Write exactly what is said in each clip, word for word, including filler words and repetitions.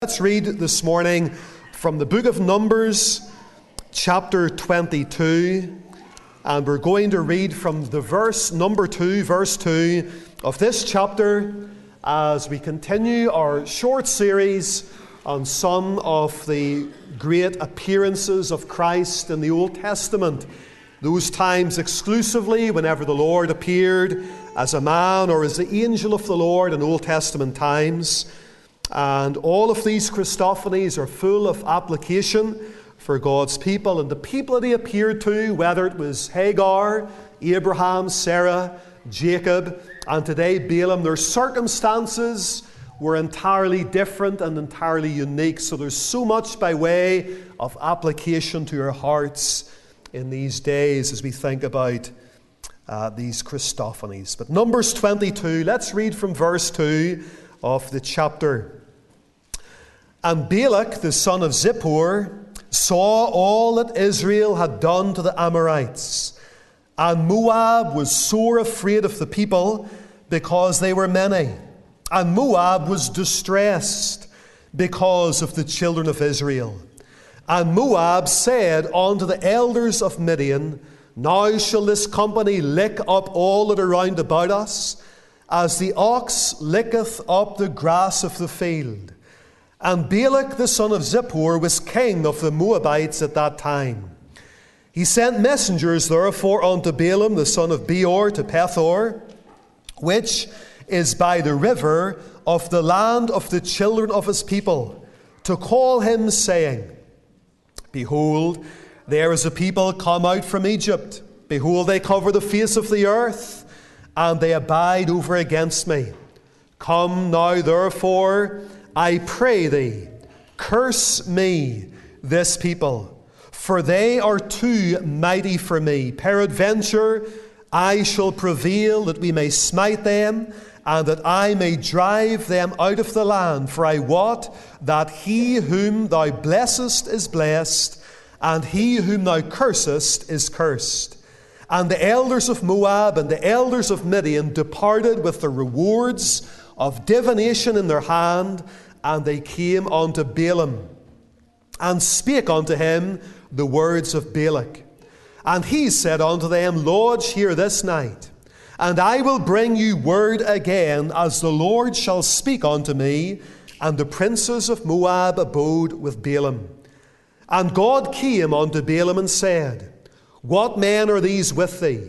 Let's read this morning from the book of Numbers, chapter twenty-two, and we're going to read from the verse number two, verse two of this chapter, as we continue our short series on some of the great appearances of Christ in the Old Testament. Those times exclusively whenever the Lord appeared as a man or as the angel of the Lord in Old Testament times. And all of these Christophanies are full of application for God's people and the people that he appeared to, whether it was Hagar, Abraham, Sarah, Jacob, and today Balaam. Their circumstances were entirely different and entirely unique. So there's so much by way of application to our hearts in these days as we think about uh, these Christophanies. But Numbers twenty-two, let's read from verse two of the chapter. And Balak, the son of Zippor, saw all that Israel had done to the Amorites. And Moab was sore afraid of the people, because they were many. And Moab was distressed because of the children of Israel. And Moab said unto the elders of Midian, Now shall this company lick up all that are round about us, as the ox licketh up the grass of the field. And Balak the son of Zippor was king of the Moabites at that time. He sent messengers therefore unto Balaam the son of Beor to Pethor, which is by the river of the land of the children of his people, to call him, saying, Behold, there is a people come out from Egypt. Behold, they cover the face of the earth, and they abide over against me. Come now therefore, I pray thee, curse me this people, for they are too mighty for me. Peradventure I shall prevail, that we may smite them, and that I may drive them out of the land. For I wot that he whom thou blessest is blessed, and he whom thou cursest is cursed. And the elders of Moab and the elders of Midian departed with the rewards of divination in their hand, and they came unto Balaam, and spake unto him the words of Balak. And he said unto them, Lodge here this night, and I will bring you word again, as the Lord shall speak unto me. And the princes of Moab abode with Balaam. And God came unto Balaam and said, What men are these with thee?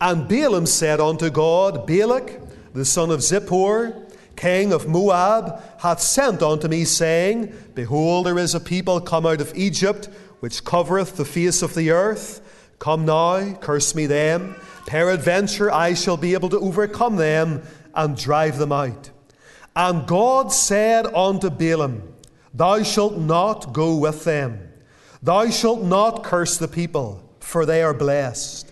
And Balaam said unto God, Balak the son of Zippor, king of Moab, hath sent unto me, saying, Behold, there is a people come out of Egypt, which covereth the face of the earth. Come now, curse me them. Peradventure I shall be able to overcome them, and drive them out. And God said unto Balaam, Thou shalt not go with them. Thou shalt not curse the people, for they are blessed.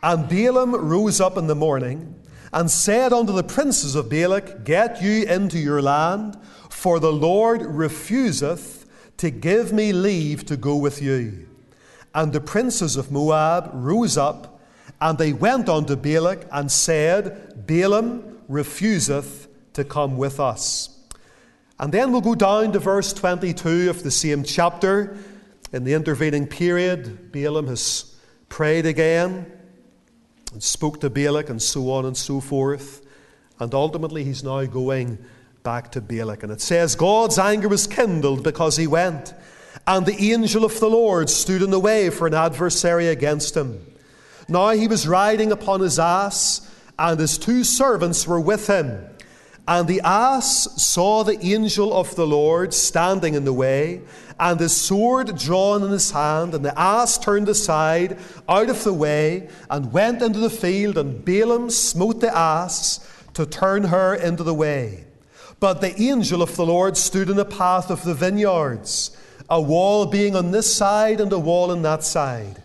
And Balaam rose up in the morning, and said unto the princes of Balak, Get you into your land, for the Lord refuseth to give me leave to go with you. And the princes of Moab rose up, and they went unto Balak, and said, Balaam refuseth to come with us. And then we'll go down to verse twenty-two of the same chapter. In the intervening period, Balaam has prayed again, and spoke to Balak, and so on and so forth. And ultimately he's now going back to Balak. And it says, God's anger was kindled because he went, and the angel of the Lord stood in the way for an adversary against him. Now he was riding upon his ass, and his two servants were with him. And the ass saw the angel of the Lord standing in the way, and his sword drawn in his hand, and the ass turned aside out of the way, and went into the field, and Balaam smote the ass to turn her into the way. But the angel of the Lord stood in the path of the vineyards, a wall being on this side and a wall on that side.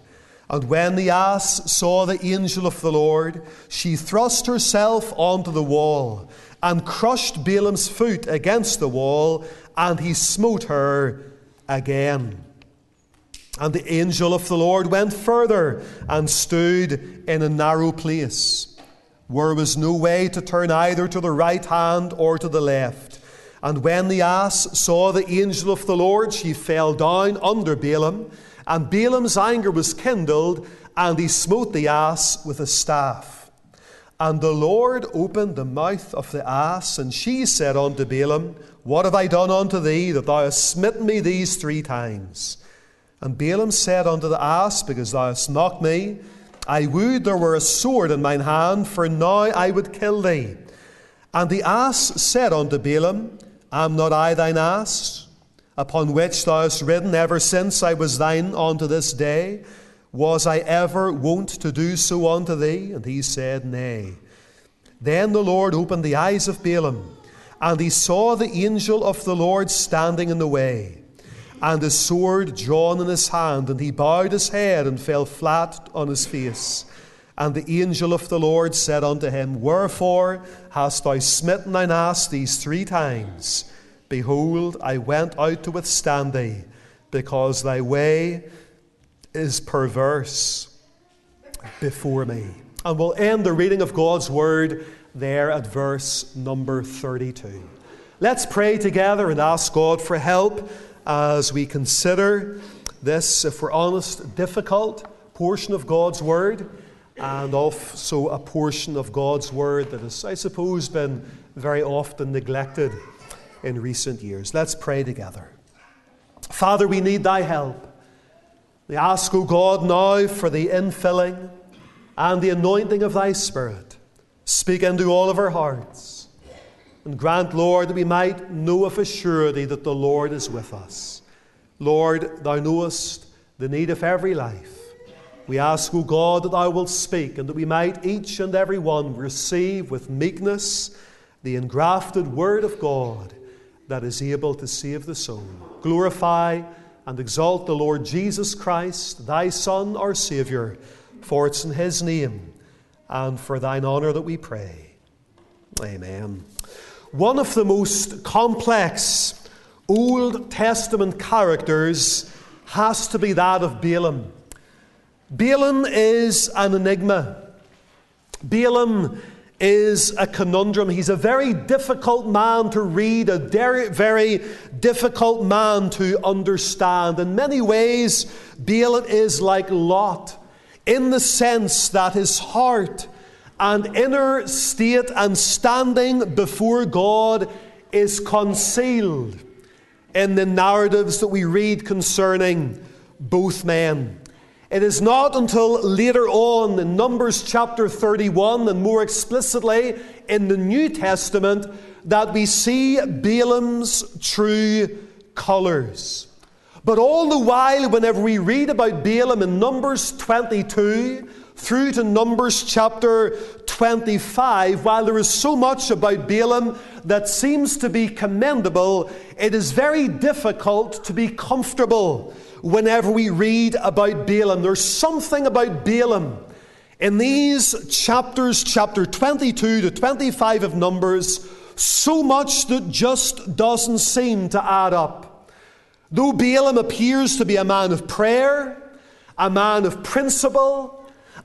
And when the ass saw the angel of the Lord, she thrust herself onto the wall, and crushed Balaam's foot against the wall, and he smote her again. And the angel of the Lord went further, and stood in a narrow place, where was no way to turn either to the right hand or to the left. And when the ass saw the angel of the Lord, she fell down under Balaam. And Balaam's anger was kindled, and he smote the ass with a staff. And the Lord opened the mouth of the ass, and she said unto Balaam, What have I done unto thee, that thou hast smitten me these three times? And Balaam said unto the ass, Because thou hast knocked me, I would there were a sword in mine hand, for now I would kill thee. And the ass said unto Balaam, Am not I thine ass, upon which thou hast ridden ever since I was thine unto this day? Was I ever wont to do so unto thee? And he said, Nay. Then the Lord opened the eyes of Balaam, and he saw the angel of the Lord standing in the way, and a sword drawn in his hand, and he bowed his head and fell flat on his face. And the angel of the Lord said unto him, Wherefore hast thou smitten thine ass these three times? Behold, I went out to withstand thee, because thy way is perverse before me. And we'll end the reading of God's word there at verse number thirty-two. Let's pray together and ask God for help as we consider this, if we're honest, difficult portion of God's word, and also a portion of God's word that has, I suppose, been very often neglected in recent years. Let's pray together. Father, we need thy help. We ask, O God, now for the infilling and the anointing of thy Spirit. Speak into all of our hearts. And grant, Lord, that we might know of a surety that the Lord is with us. Lord, thou knowest the need of every life. We ask, O God, that thou wilt speak, and that we might each and every one receive with meekness the engrafted word of God that is able to save the soul. Glorify and exalt the Lord Jesus Christ, thy Son, our Saviour, for it's in his name and for thine honour that we pray. Amen. One of the most complex Old Testament characters has to be that of Balaam. Balaam is an enigma. Balaam is a conundrum. He's a very difficult man to read, a very difficult man to understand. In many ways, Balaam is like Lot, in the sense that his heart and inner state and standing before God is concealed in the narratives that we read concerning both men. It is not until later on in Numbers chapter thirty-one, and more explicitly in the New Testament, that we see Balaam's true colours. But all the while, whenever we read about Balaam in Numbers twenty-two through to Numbers chapter twenty-five, while there is so much about Balaam that seems to be commendable, it is very difficult to be comfortable whenever we read about Balaam. There's something about Balaam in these chapters, chapter twenty-two to twenty-five of Numbers, so much that just doesn't seem to add up. Though Balaam appears to be a man of prayer, a man of principle,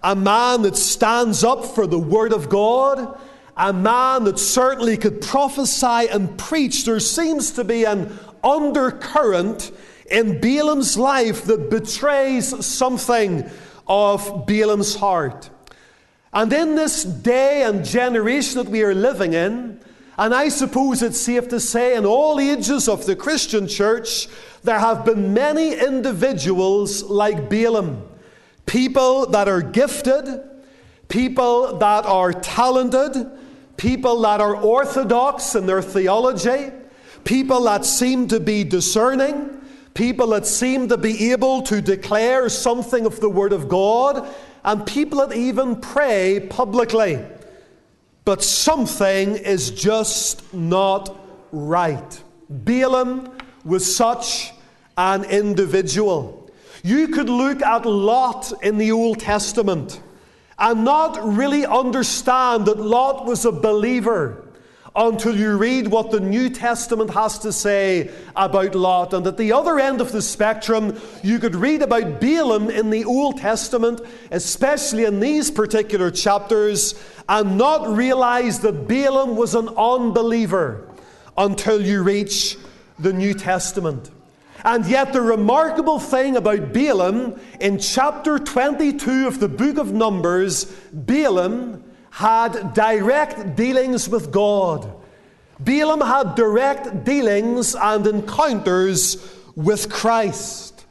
a man that stands up for the Word of God, a man that certainly could prophesy and preach, there seems to be an undercurrent in Balaam's life that betrays something of Balaam's heart. And in this day and generation that we are living in, and I suppose it's safe to say in all ages of the Christian church, there have been many individuals like Balaam. People that are gifted, people that are talented, people that are orthodox in their theology, people that seem to be discerning, people that seem to be able to declare something of the Word of God, and people that even pray publicly. But something is just not right. Balaam was such an individual. You could look at Lot in the Old Testament and not really understand that Lot was a believer until you read what the New Testament has to say about Lot. And at the other end of the spectrum, you could read about Balaam in the Old Testament, especially in these particular chapters, and not realize that Balaam was an unbeliever until you reach the New Testament. And yet the remarkable thing about Balaam, in chapter twenty-two of the book of Numbers, Balaam had direct dealings with God. Balaam had direct dealings and encounters with Christ.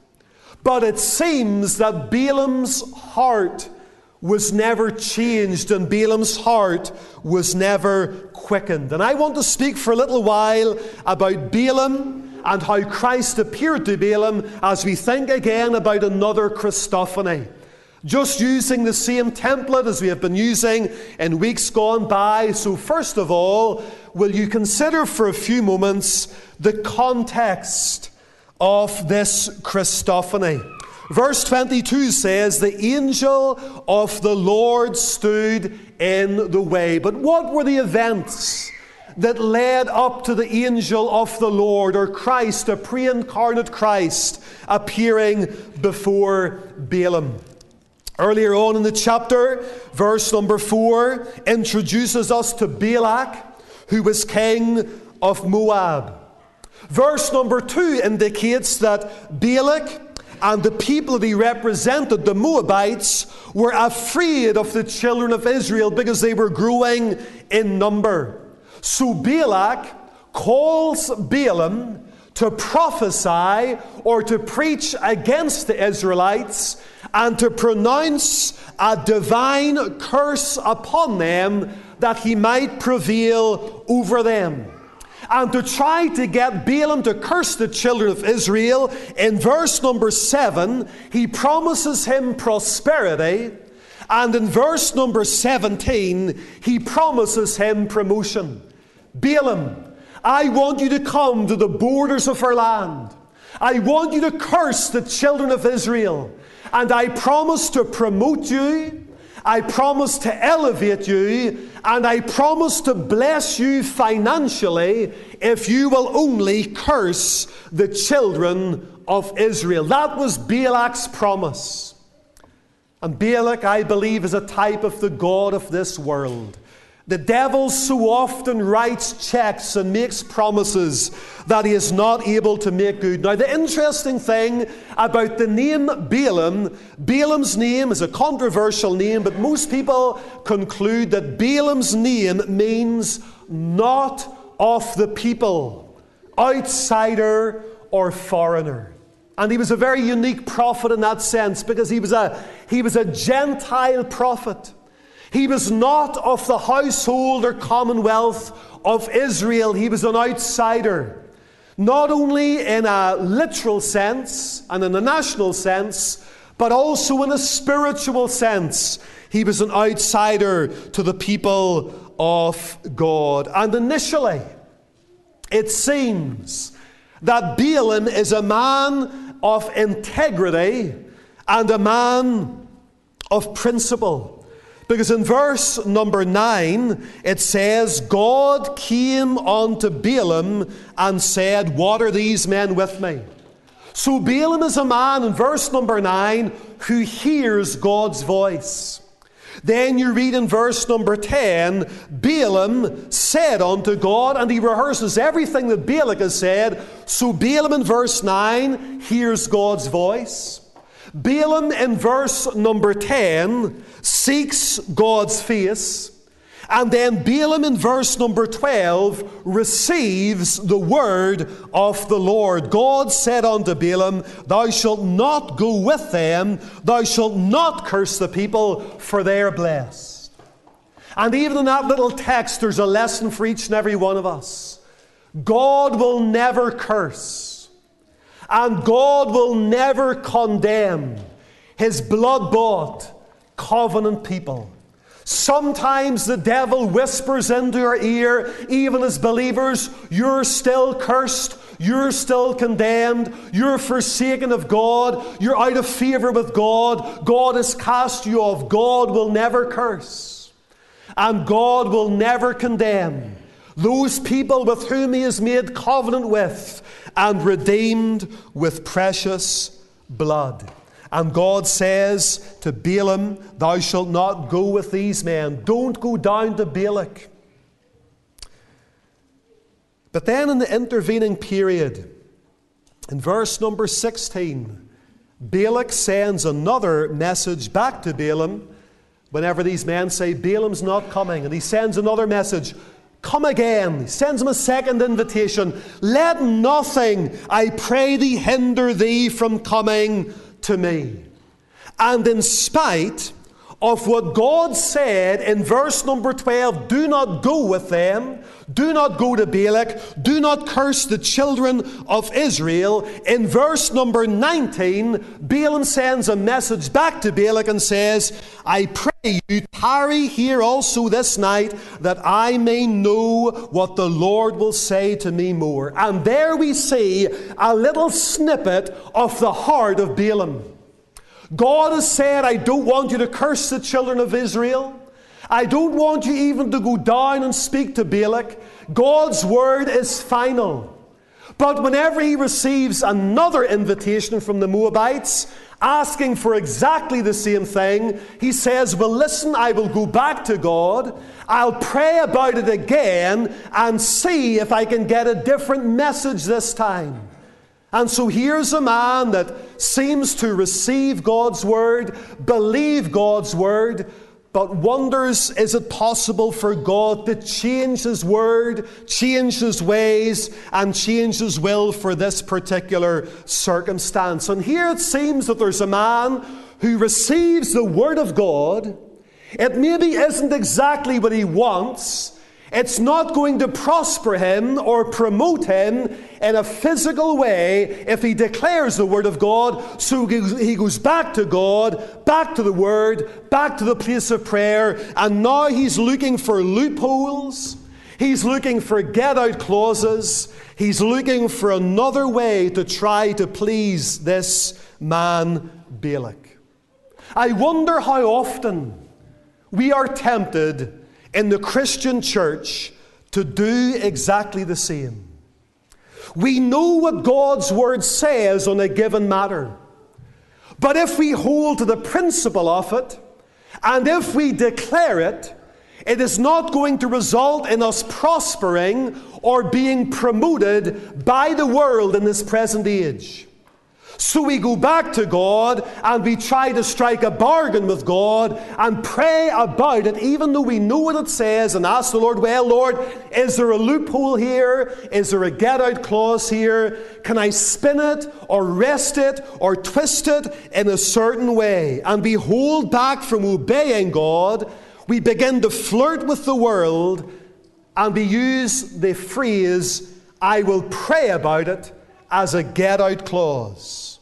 But it seems that Balaam's heart was never changed, and Balaam's heart was never quickened. And I want to speak for a little while about Balaam and how Christ appeared to Balaam as we think again about another Christophany. Just using the same template as we have been using in weeks gone by. So first of all, will you consider for a few moments the context of this Christophany? Verse twenty-two says, the angel of the Lord stood in the way. But what were the events that led up to the angel of the Lord, or Christ, a pre-incarnate Christ, appearing before Balaam? Earlier on in the chapter, verse number four introduces us to Balak, who was king of Moab. Verse number two indicates that Balak and the people that he represented, the Moabites, were afraid of the children of Israel because they were growing in number. So Balak calls Balaam to prophesy or to preach against the Israelites and to pronounce a divine curse upon them that he might prevail over them. And to try to get Balaam to curse the children of Israel, in verse number seven, he promises him prosperity. And in verse number seventeen, he promises him promotion. Balaam, I want you to come to the borders of our land. I want you to curse the children of Israel. And I promise to promote you. I promise to elevate you. And I promise to bless you financially if you will only curse the children of Israel. That was Balak's promise. And Balak, I believe, is a type of the god of this world. The devil so often writes checks and makes promises that he is not able to make good. Now, the interesting thing about the name Balaam, Balaam's name is a controversial name, but most people conclude that Balaam's name means not of the people, outsider or foreigner. And he was a very unique prophet in that sense, because he was a, he was a Gentile prophet. He was not of the household or commonwealth of Israel. He was an outsider, not only in a literal sense and in a national sense, but also in a spiritual sense. He was an outsider to the people of God. And initially, it seems that Balaam is a man of integrity and a man of principle. Because in verse number nine, it says, God came unto Balaam and said, what are these men with me? So Balaam is a man, in verse number nine, who hears God's voice. Then you read in verse number ten, Balaam said unto God, and he rehearses everything that Balak has said. So Balaam in verse nine hears God's voice. Balaam in verse number ten seeks God's face. And then Balaam in verse number twelve receives the word of the Lord. God said unto Balaam, thou shalt not go with them, thou shalt not curse the people, for they are blessed. And even in that little text, there's a lesson for each and every one of us. God will never curse. And God will never condemn his blood-bought covenant people. Sometimes the devil whispers into our ear, even as believers, you're still cursed, you're still condemned, you're forsaken of God, you're out of favor with God, God has cast you off. God will never curse, and God will never condemn those people with whom he has made covenant with and redeemed with precious blood. And God says to Balaam, thou shalt not go with these men. Don't go down to Balak. But then in the intervening period, in verse number sixteen, Balak sends another message back to Balaam whenever these men say, Balaam's not coming. And he sends another message, come again. He sends him a second invitation. Let nothing, I pray thee, hinder thee from coming to me. And in spite of what God said in verse number twelve, do not go with them, do not go to Balak, do not curse the children of Israel, in verse number nineteen, Balaam sends a message back to Balak and says, I pray you tarry here also this night, that I may know what the Lord will say to me more. And there we see a little snippet of the heart of Balaam. God has said, I don't want you to curse the children of Israel. I don't want you even to go down and speak to Balak. God's word is final. But whenever he receives another invitation from the Moabites, asking for exactly the same thing, he says, well, listen, I will go back to God. I'll pray about it again and see if I can get a different message this time. And so here's a man that seems to receive God's word, believe God's word, but wonders, is it possible for God to change his word, change his ways, and change his will for this particular circumstance? And here it seems that there's a man who receives the word of God. It maybe isn't exactly what he wants. It's not going to prosper him or promote him in a physical way if he declares the word of God. So he goes back to God, back to the word, back to the place of prayer. And now he's looking for loopholes. He's looking for get-out clauses. He's looking for another way to try to please this man, Balak. I wonder how often we are tempted in the Christian church to do exactly the same. We know what God's word says on a given matter, but if we hold to the principle of it, and if we declare it, it is not going to result in us prospering or being promoted by the world in this present age. So we go back to God and we try to strike a bargain with God and pray about it, even though we know what it says, and ask the Lord, well, Lord, is there a loophole here? Is there a get-out clause here? Can I spin it or wrest it or twist it in a certain way? And we hold back from obeying God. We begin to flirt with the world, and we use the phrase, I will pray about it, as a get-out clause.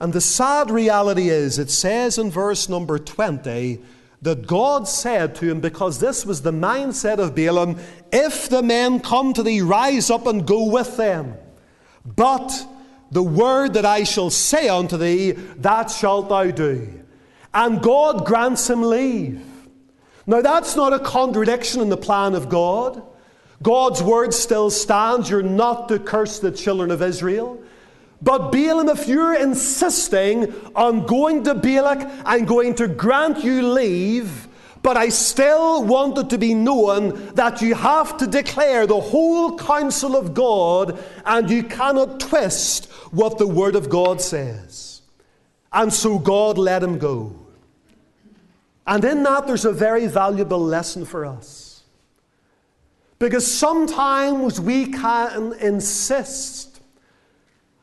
And the sad reality is, it says in verse number twenty, that God said to him, because this was the mindset of Balaam, if the men come to thee, rise up and go with them. But the word that I shall say unto thee, that shalt thou do. And God grants him leave. Now that's not a contradiction in the plan of God. God's word still stands. You're not to curse the children of Israel. But Balaam, if you're insisting on going to Balak, I'm going to grant you leave, but I still want it to be known that you have to declare the whole counsel of God, and you cannot twist what the word of God says. And so God let him go. And in that, there's a very valuable lesson for us. Because sometimes we can insist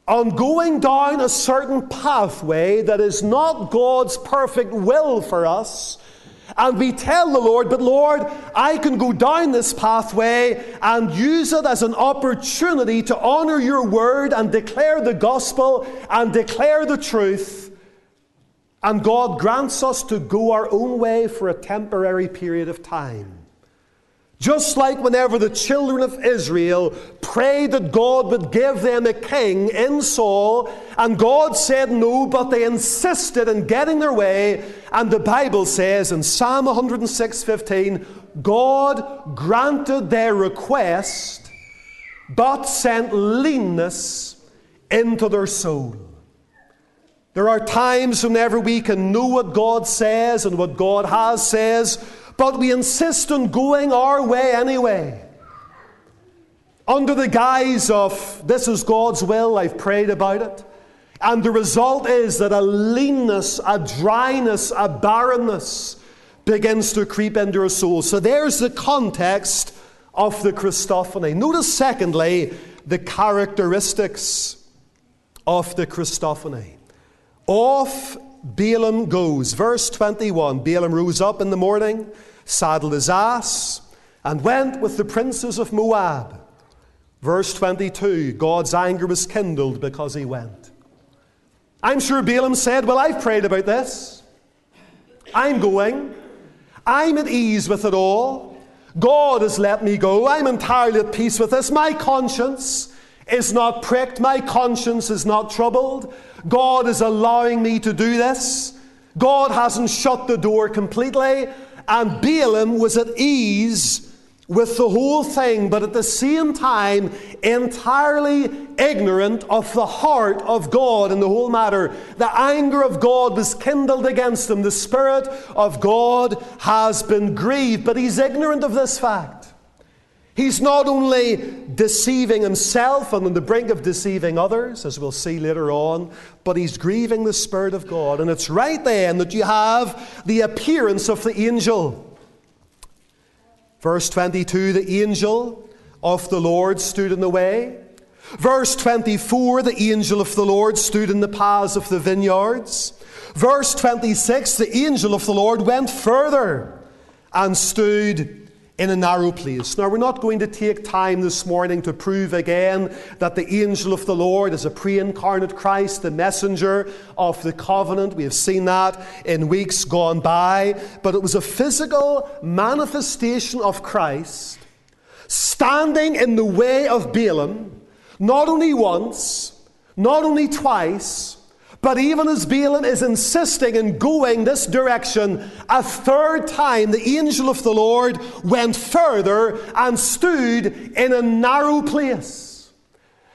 on going down a certain pathway that is not God's perfect will for us. And we tell the Lord, but Lord, I can go down this pathway and use it as an opportunity to honor your word and declare the gospel and declare the truth. And God grants us to go our own way for a temporary period of time. Just like whenever the children of Israel prayed that God would give them a king in Saul, and God said no, but they insisted in getting their way. And the Bible says in Psalm one oh six fifteen, God granted their request, but sent leanness into their soul. There are times whenever we can know what God says and what God has says, but we insist on going our way anyway. under the guise of, this is God's will, I've prayed about it. And the result is that a leanness, a dryness, a barrenness begins to creep into our souls. So there's the context of the Christophany. Notice, secondly, the characteristics of the Christophany. Off Balaam goes. Verse twenty-one, Balaam rose up in the morning, saddled his ass, and went with the princes of Moab. Verse twenty-two, God's anger was kindled because he went. I'm sure Balaam said, well, I've prayed about this. I'm going. I'm at ease with it all. God has let me go. I'm entirely at peace with this. My conscience is not pricked. My conscience is not troubled. God is allowing me to do this. God hasn't shut the door completely. And Balaam was at ease with the whole thing, but at the same time, entirely ignorant of the heart of God in the whole matter. The anger of God was kindled against him. The Spirit of God has been grieved, but he's ignorant of this fact. He's not only deceiving himself and on the brink of deceiving others, as we'll see later on, but he's grieving the Spirit of God. And it's right then that you have the appearance of the angel. Verse twenty-two, the angel of the Lord stood in the way. Verse twenty-four, the angel of the Lord stood in the paths of the vineyards. Verse twenty-six, the angel of the Lord went further and stood in a narrow place. Now, we're not going to take time this morning to prove again that the angel of the Lord is a pre-incarnate Christ, the messenger of the covenant. We have seen that in weeks gone by. But it was a physical manifestation of Christ standing in the way of Balaam, not only once, not only twice, but even as Balaam is insisting and going this direction, a third time the angel of the Lord went further and stood in a narrow place.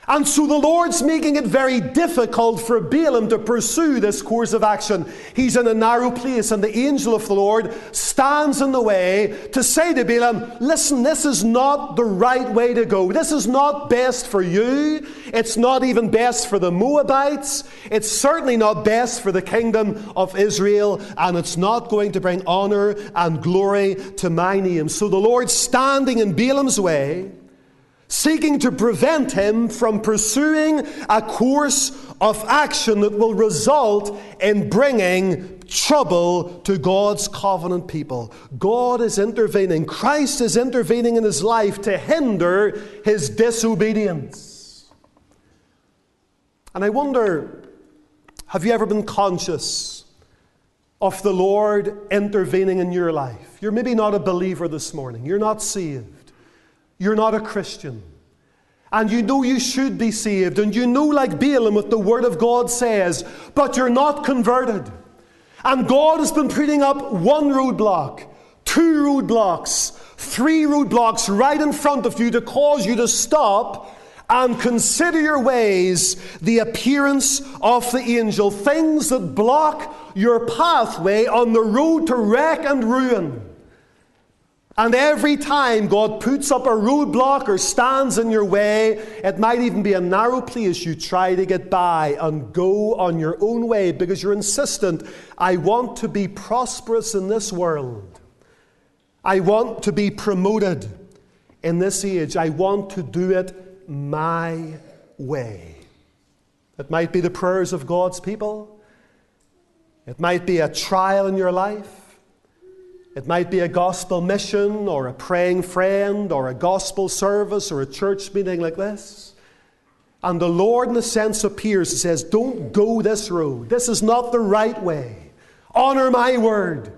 And so the Lord's making it very difficult for Balaam to pursue this course of action. He's in a narrow place, and the angel of the Lord stands in the way to say to Balaam, listen, this is not the right way to go. This is not best for you. It's not even best for the Moabites. It's certainly not best for the kingdom of Israel. And it's not going to bring honor and glory to my name. So the Lord, standing in Balaam's way, seeking to prevent him from pursuing a course of action that will result in bringing trouble to God's covenant people. God is intervening. Christ is intervening in his life to hinder his disobedience. And I wonder, have you ever been conscious of the Lord intervening in your life? You're maybe not a believer this morning. You're not saved. You're not a Christian, and you know you should be saved, and you know, like Balaam, what the Word of God says, but you're not converted. And God has been putting up one roadblock, two roadblocks, three roadblocks right in front of you to cause you to stop and consider your ways, the appearance of the angel, things that block your pathway on the road to wreck and ruin. And every time God puts up a roadblock or stands in your way, it might even be a narrow place, you try to get by and go on your own way because you're insistent. I want to be prosperous in this world. I want to be promoted in this age. I want to do it my way. It might be the prayers of God's people. It might be a trial in your life. It might be a gospel mission or a praying friend or a gospel service or a church meeting like this. And the Lord, in a sense, appears and says, don't go this road. This is not the right way. Honor my word.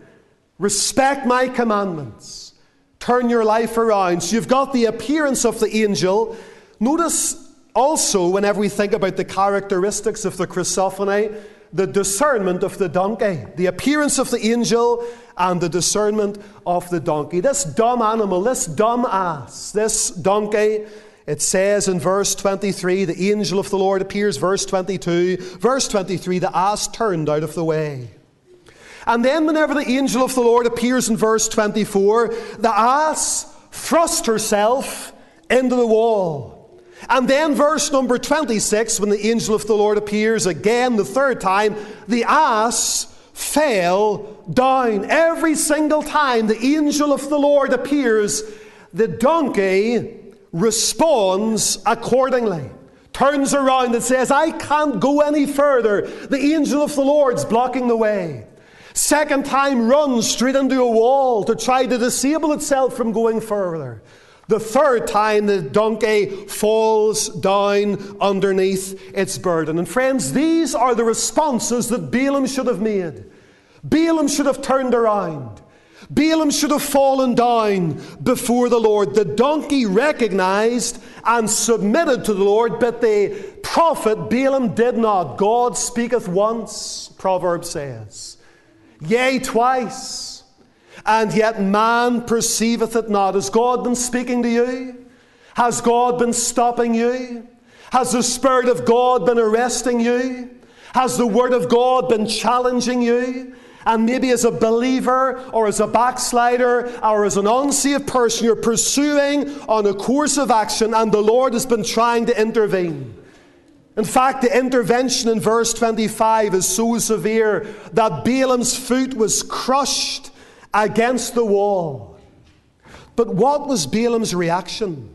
Respect my commandments. Turn your life around. So you've got the appearance of the angel. Notice also, whenever we think about the characteristics of the Christophany, the discernment of the donkey, the appearance of the angel and the discernment of the donkey. This dumb animal, this dumb ass, this donkey, it says in verse twenty-three, the angel of the Lord appears, verse twenty-two, verse twenty-three, the ass turned out of the way. And then whenever the angel of the Lord appears in verse twenty-four, the ass thrust herself into the wall. And then verse number twenty-six, when the angel of the Lord appears again the third time, the ass fell down. Every single time the angel of the Lord appears, the donkey responds accordingly. Turns around and says, I can't go any further. The angel of the Lord's blocking the way. Second time runs straight into a wall to try to disable itself from going further. The third time the donkey falls down underneath its burden. And friends, these are the responses that Balaam should have made. Balaam should have turned around. Balaam should have fallen down before the Lord. The donkey recognized and submitted to the Lord, but the prophet Balaam did not. God speaketh once, Proverbs says, yea, twice, and yet man perceiveth it not. Has God been speaking to you? Has God been stopping you? Has the Spirit of God been arresting you? Has the Word of God been challenging you? And maybe as a believer or as a backslider or as an unsaved person, you're pursuing on a course of action and the Lord has been trying to intervene. In fact, the intervention in verse twenty-five is so severe that Balaam's foot was crushed against the wall. But what was Balaam's reaction?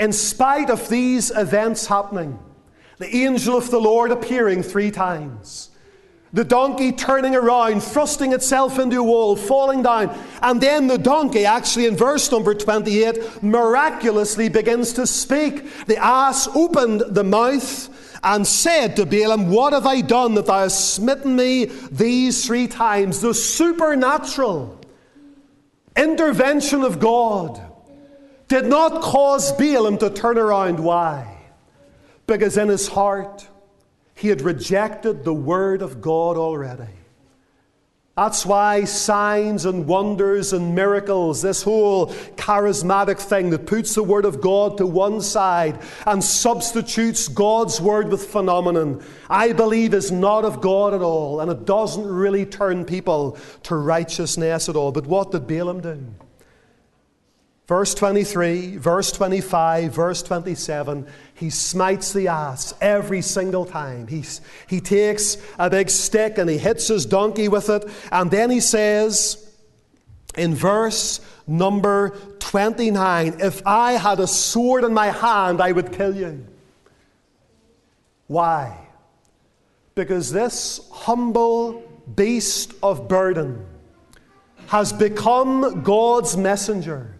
In spite of these events happening, the angel of the Lord appearing three times, the donkey turning around, thrusting itself into a wall, falling down. And then the donkey, actually in verse number twenty-eight, miraculously begins to speak. The ass opened the mouth and said to Balaam, what have I done that thou hast smitten me these three times? The supernatural intervention of God did not cause Balaam to turn around. Why? Because in his heart, he had rejected the word of God already. That's why signs and wonders and miracles, this whole charismatic thing that puts the word of God to one side and substitutes God's word with phenomenon, I believe is not of God at all. And it doesn't really turn people to righteousness at all. But what did Balaam do? Verse twenty-three, verse twenty-five, verse twenty-seven, he smites the ass every single time. He, he takes a big stick and he hits his donkey with it. And then he says in verse number twenty-nine, if I had a sword in my hand, I would kill you. Why? Because this humble beast of burden has become God's messenger.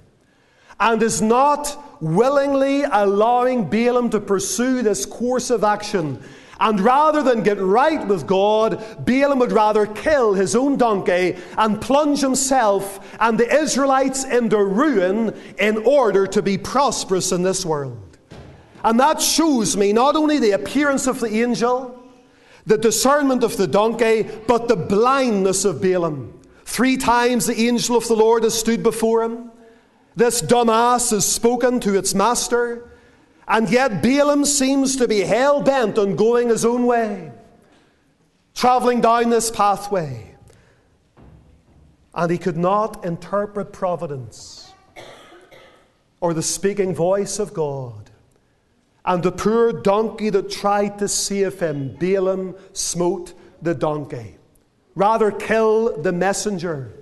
And is not willingly allowing Balaam to pursue this course of action. And rather than get right with God, Balaam would rather kill his own donkey and plunge himself and the Israelites into ruin in order to be prosperous in this world. And that shows me not only the appearance of the angel, the discernment of the donkey, but the blindness of Balaam. Three times the angel of the Lord has stood before him. This dumb ass is spoken to its master, and yet Balaam seems to be hell-bent on going his own way, traveling down this pathway. And he could not interpret providence or the speaking voice of God. And the poor donkey that tried to save him, Balaam smote the donkey. Rather kill the messenger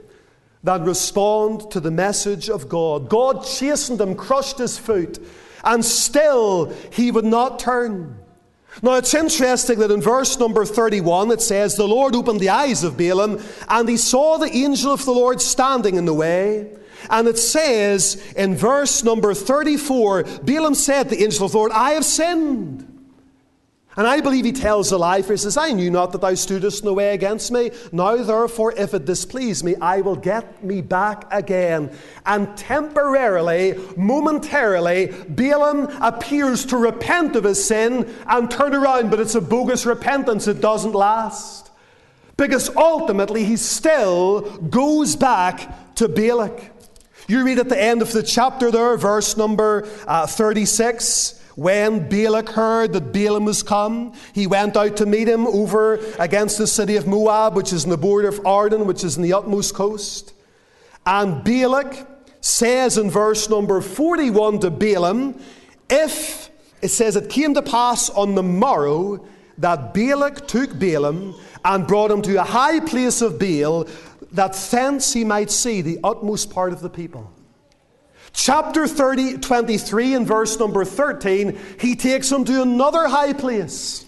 than respond to the message of God. God chastened him, crushed his foot, and still he would not turn. Now it's interesting that in verse number thirty-one it says, the Lord opened the eyes of Balaam, and he saw the angel of the Lord standing in the way. And it says in verse number thirty-four, Balaam said to the angel of the Lord, I have sinned. And I believe he tells a lie, for he says, I knew not that thou stoodest in the way against me. Now therefore, if it displease me, I will get me back again. And temporarily, momentarily, Balaam appears to repent of his sin and turn around. But it's a bogus repentance. It doesn't last. Because ultimately, he still goes back to Balak. You read at the end of the chapter there, verse number uh, thirty-six. When Balak heard that Balaam was come, he went out to meet him over against the city of Moab, which is in the border of Arden, which is in the utmost coast. And Balak says in verse number forty-one to Balaam, if, it says, it came to pass on the morrow that Balak took Balaam and brought him to a high place of Baal, that thence he might see the utmost part of the people. Chapter thirty, twenty-three and verse number thirteen, he takes him to another high place.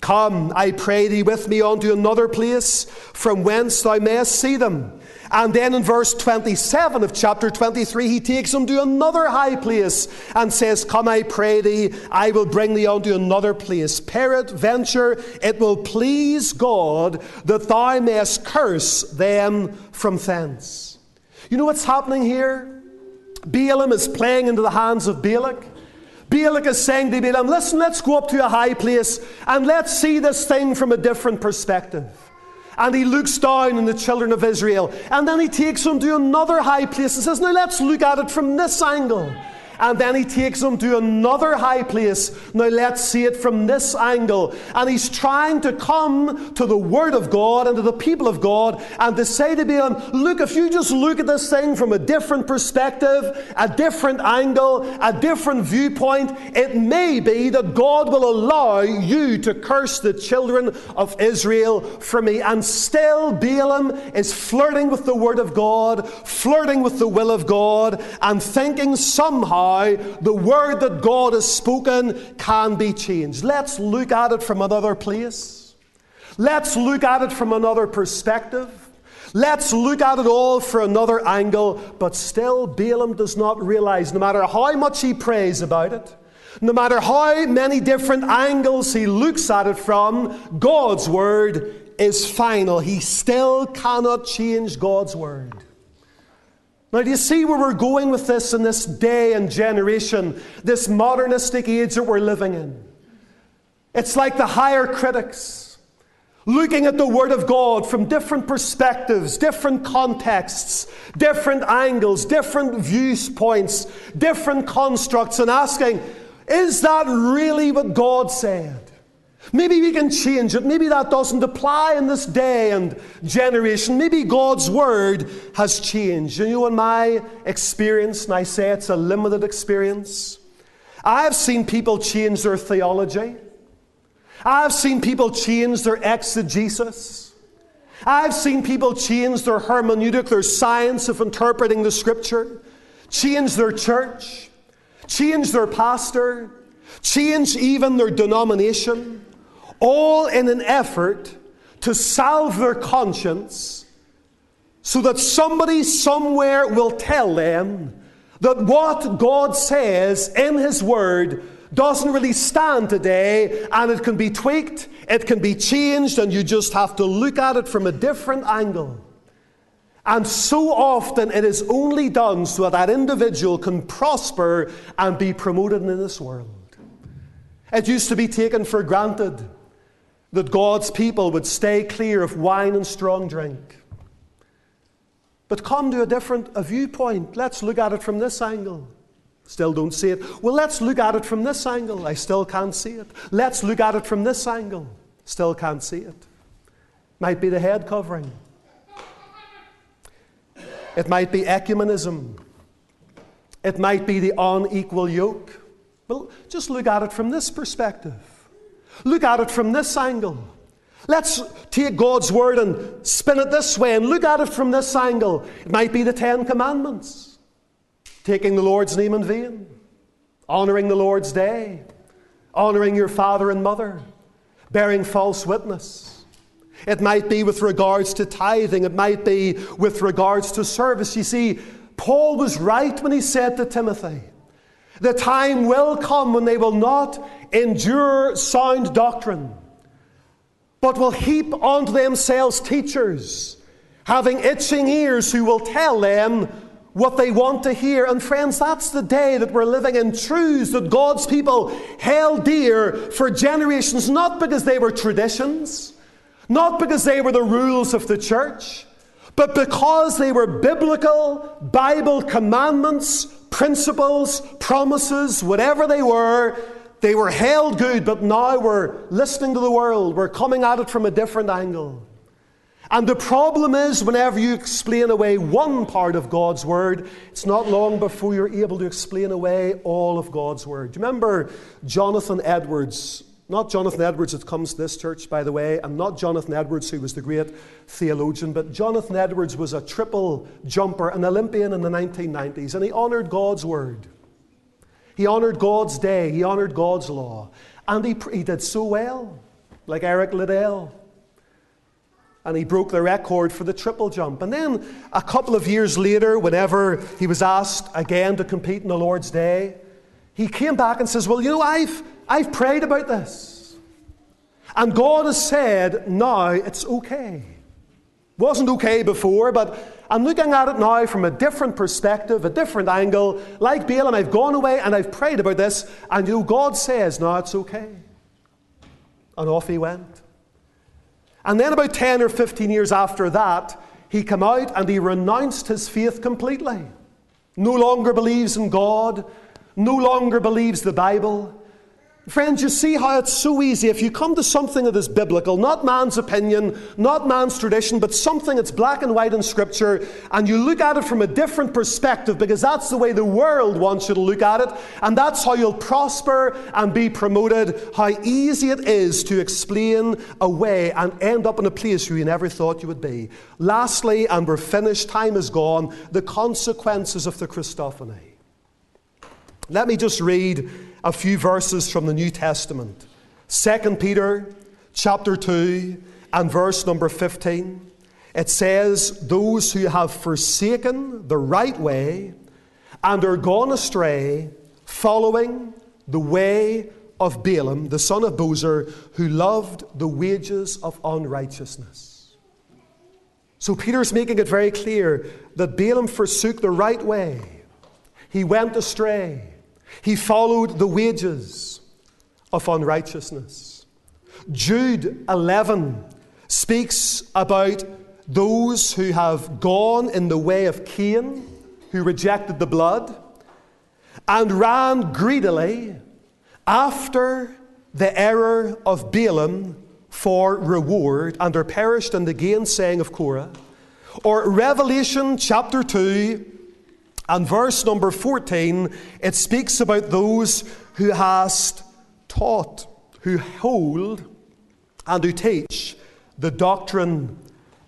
Come, I pray thee with me unto another place, from whence thou mayest see them. And then in verse twenty-seven of chapter twenty-three, he takes him to another high place and says, come, I pray thee, I will bring thee unto another place. Peradventure, it will please God that thou mayest curse them from thence. You know what's happening here? Balaam is playing into the hands of Balak. Balak is saying to Balaam, listen, let's go up to a high place and let's see this thing from a different perspective. And he looks down on the children of Israel, and then he takes them to another high place and says, now let's look at it from this angle. And then he takes them to another high place. Now let's see it from this angle. And he's trying to come to the Word of God and to the people of God and to say to Balaam, look, if you just look at this thing from a different perspective, a different angle, a different viewpoint, it may be that God will allow you to curse the children of Israel for me. And still Balaam is flirting with the Word of God, flirting with the will of God, and thinking somehow the word that God has spoken can be changed. Let's look at it from another place. Let's look at it from another perspective. Let's look at it all for another angle. But still, Balaam does not realize, no matter how much he prays about it, no matter how many different angles he looks at it from, God's word is final. He still cannot change God's word. Now, do you see where we're going with this in this day and generation, this modernistic age that we're living in? It's like the higher critics, looking at the Word of God from different perspectives, different contexts, different angles, different viewpoints, different constructs, and asking, is that really what God said? Maybe we can change it. Maybe that doesn't apply in this day and generation. Maybe God's word has changed. You know, in my experience, and I say it's a limited experience, I've seen people change their theology. I've seen people change their exegesis. I've seen people change their hermeneutic, their science of interpreting the Scripture, change their church, change their pastor, change even their denomination, all in an effort to salve their conscience so that somebody somewhere will tell them that what God says in His Word doesn't really stand today, and it can be tweaked, it can be changed, and you just have to look at it from a different angle. And so often it is only done so that that individual can prosper and be promoted in this world. It used to be taken for granted that God's people would stay clear of wine and strong drink. But come to a different a viewpoint. Let's look at it from this angle. Still don't see it. Well, let's look at it from this angle. I still can't see it. Let's look at it from this angle. Still can't see it. Might be the head covering. It might be ecumenism. It might be the unequal yoke. Well, just look at it from this perspective. Look at it from this angle. Let's take God's word and spin it this way and look at it from this angle. It might be the Ten Commandments. Taking the Lord's name in vain. Honoring the Lord's day. Honoring your father and mother. Bearing false witness. It might be with regards to tithing. It might be with regards to service. You see, Paul was right when he said to Timothy, the time will come when they will not endure sound doctrine, but will heap unto themselves teachers, having itching ears, who will tell them what they want to hear. And friends, that's the day that we're living in. Truths that God's people held dear for generations, not because they were traditions, not because they were the rules of the church, but because they were biblical, Bible commandments, principles, promises, whatever they were, they were held good. But now we're listening to the world. We're coming at it from a different angle. And the problem is, whenever you explain away one part of God's word, it's not long before you're able to explain away all of God's word. Do you remember Jonathan Edwards? Not Jonathan Edwards that comes to this church, by the way, and not Jonathan Edwards who was the great theologian, but Jonathan Edwards was a triple jumper, an Olympian in the nineteen nineties, and he honored God's word. He honored God's day. He honored God's law. And he, he did so well, like Eric Liddell. And he broke the record for the triple jump. And then a couple of years later, whenever he was asked again to compete in the Lord's Day, he came back and says, well, you know, I've, I've prayed about this. And God has said, now it's okay. Wasn't okay before, but I'm looking at it now from a different perspective, a different angle. Like Balaam, I've gone away and I've prayed about this. And you know, God says, now it's okay. And off he went. And then about ten or fifteen years after that, he came out and he renounced his faith completely. No longer believes in God. No longer believes the Bible. Friends, you see how it's so easy. If you come to something that is biblical, not man's opinion, not man's tradition, but something that's black and white in Scripture, and you look at it from a different perspective, because that's the way the world wants you to look at it, and that's how you'll prosper and be promoted, how easy it is to explain away and end up in a place where you never thought you would be. Lastly, and we're finished, time is gone, the consequences of the Christophany. Let me just read a few verses from the New Testament. Second Peter chapter two and verse number fifteen. It says, those who have forsaken the right way and are gone astray, following the way of Balaam, the son of Bozer, who loved the wages of unrighteousness. So Peter's making it very clear that Balaam forsook the right way. He went astray. He followed the wages of unrighteousness. Jude eleven speaks about those who have gone in the way of Cain, who rejected the blood, and ran greedily after the error of Balaam for reward, and are perished in the gainsaying of Korah. Or Revelation chapter two, and verse number fourteen, it speaks about those who hast taught, who hold and who teach the doctrine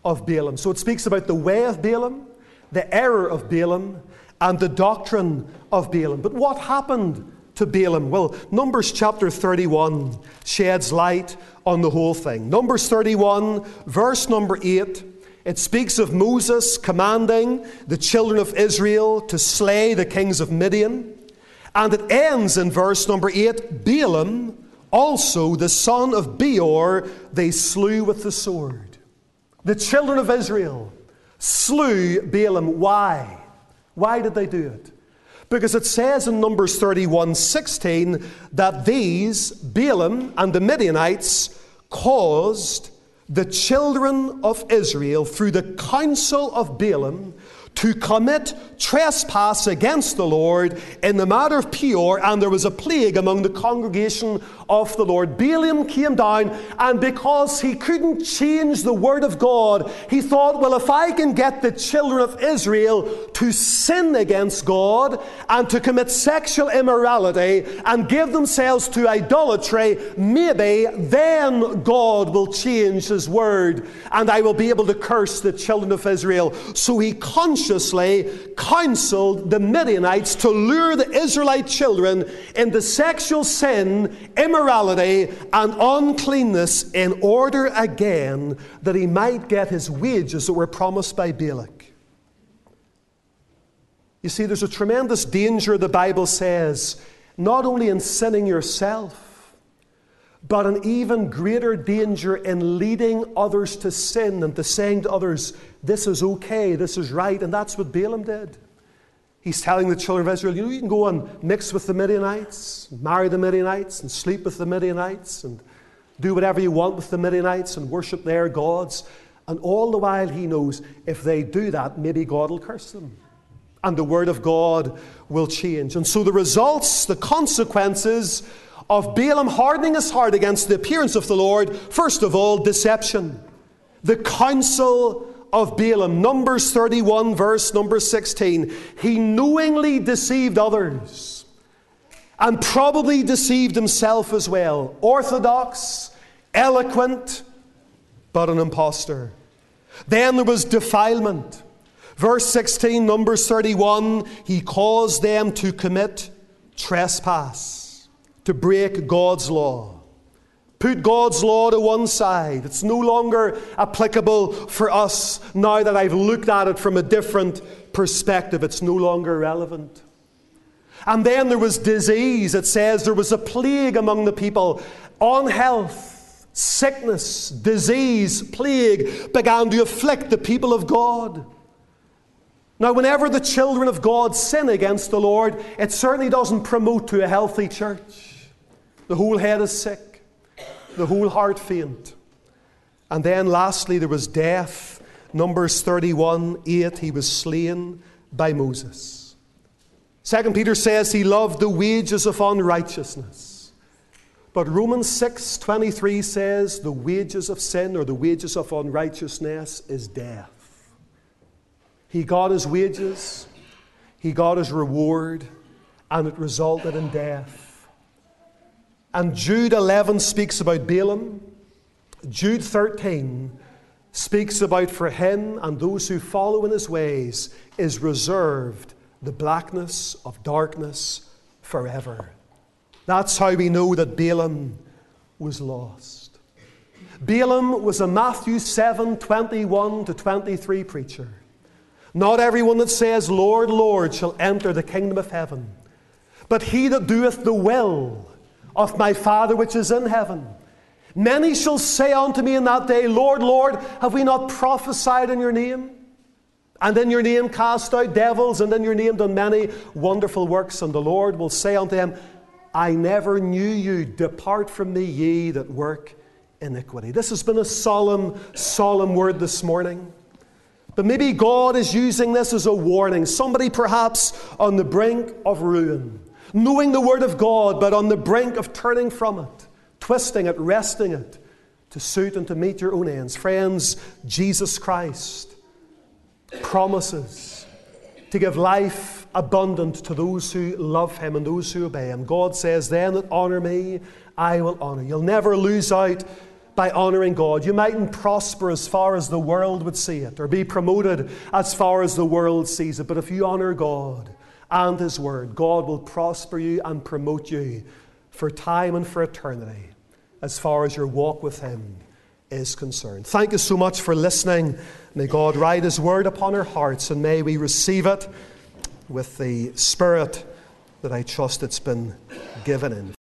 of Balaam. So it speaks about the way of Balaam, the error of Balaam, and the doctrine of Balaam. But what happened to Balaam? Well, Numbers chapter thirty-one sheds light on the whole thing. Numbers thirty-one, verse number eight. It speaks of Moses commanding the children of Israel to slay the kings of Midian. And it ends in verse number eight, Balaam, also the son of Beor, they slew with the sword. The children of Israel slew Balaam. Why? Why did they do it? Because it says in Numbers thirty-one sixteen that these, Balaam and the Midianites, caused the children of Israel, through the counsel of Balaam, to commit trespass against the Lord in the matter of Peor, and there was a plague among the congregation of the Lord. Balaam came down, and because he couldn't change the word of God, he thought, well, if I can get the children of Israel to sin against God and to commit sexual immorality and give themselves to idolatry, maybe then God will change his word and I will be able to curse the children of Israel. So he consciously counseled the Midianites to lure the Israelite children into sexual sin, immorality, immorality and uncleanness, in order again that he might get his wages that were promised by Balak. You see, there's a tremendous danger, the Bible says, not only in sinning yourself, but an even greater danger in leading others to sin and to saying to others, this is okay, this is right. And that's what Balaam did. He's telling the children of Israel, you know, you can go and mix with the Midianites, marry the Midianites, and sleep with the Midianites, and do whatever you want with the Midianites, and worship their gods. And all the while he knows, if they do that, maybe God will curse them. And the word of God will change. And so the results, the consequences of Balaam hardening his heart against the appearance of the Lord, first of all, deception. the counsel of Balaam. Numbers thirty-one, verse number sixteen. He knowingly deceived others and probably deceived himself as well. Orthodox, eloquent, but an impostor. Then there was defilement. Verse sixteen, Numbers thirty-one, he caused them to commit trespass, to break God's law. Put God's law to one side. It's no longer applicable for us now that I've looked at it from a different perspective. It's no longer relevant. And then there was disease. It says there was a plague among the people. Unhealth, sickness, disease, plague began to afflict the people of God. Now, whenever the children of God sin against the Lord, it certainly doesn't promote to a healthy church. The whole head is sick. The whole heart faint. And then lastly, there was death. Numbers thirty-one, eight, he was slain by Moses. Second Peter says he loved the wages of unrighteousness. But Romans six, twenty-three says the wages of sin, or the wages of unrighteousness, is death. He got his wages, he got his reward, and it resulted in death. And Jude eleven speaks about Balaam. Jude thirteen speaks about for him and those who follow in his ways is reserved the blackness of darkness forever. That's how we know that Balaam was lost. Balaam was a Matthew seven, twenty-one to twenty-three preacher. Not everyone that says, Lord, Lord, shall enter the kingdom of heaven, but he that doeth the will of my Father which is in heaven. Many shall say unto me in that day, Lord, Lord, have we not prophesied in your name? And in your name cast out devils, and in your name done many wonderful works. And the Lord will say unto them, I never knew you. Depart from me, ye that work iniquity. This has been a solemn, solemn word this morning. But maybe God is using this as a warning. Somebody perhaps on the brink of ruin, knowing the Word of God, but on the brink of turning from it, twisting it, wresting it, to suit and to meet your own ends. Friends, Jesus Christ promises to give life abundant to those who love Him and those who obey Him. God says, them that honor me, I will honor. You'll never lose out by honoring God. You mightn't prosper as far as the world would see it, or be promoted as far as the world sees it, but if you honor God and His Word, God will prosper you and promote you for time and for eternity as far as your walk with Him is concerned. Thank you so much for listening. May God write His Word upon our hearts, and may we receive it with the spirit that I trust it's been given in.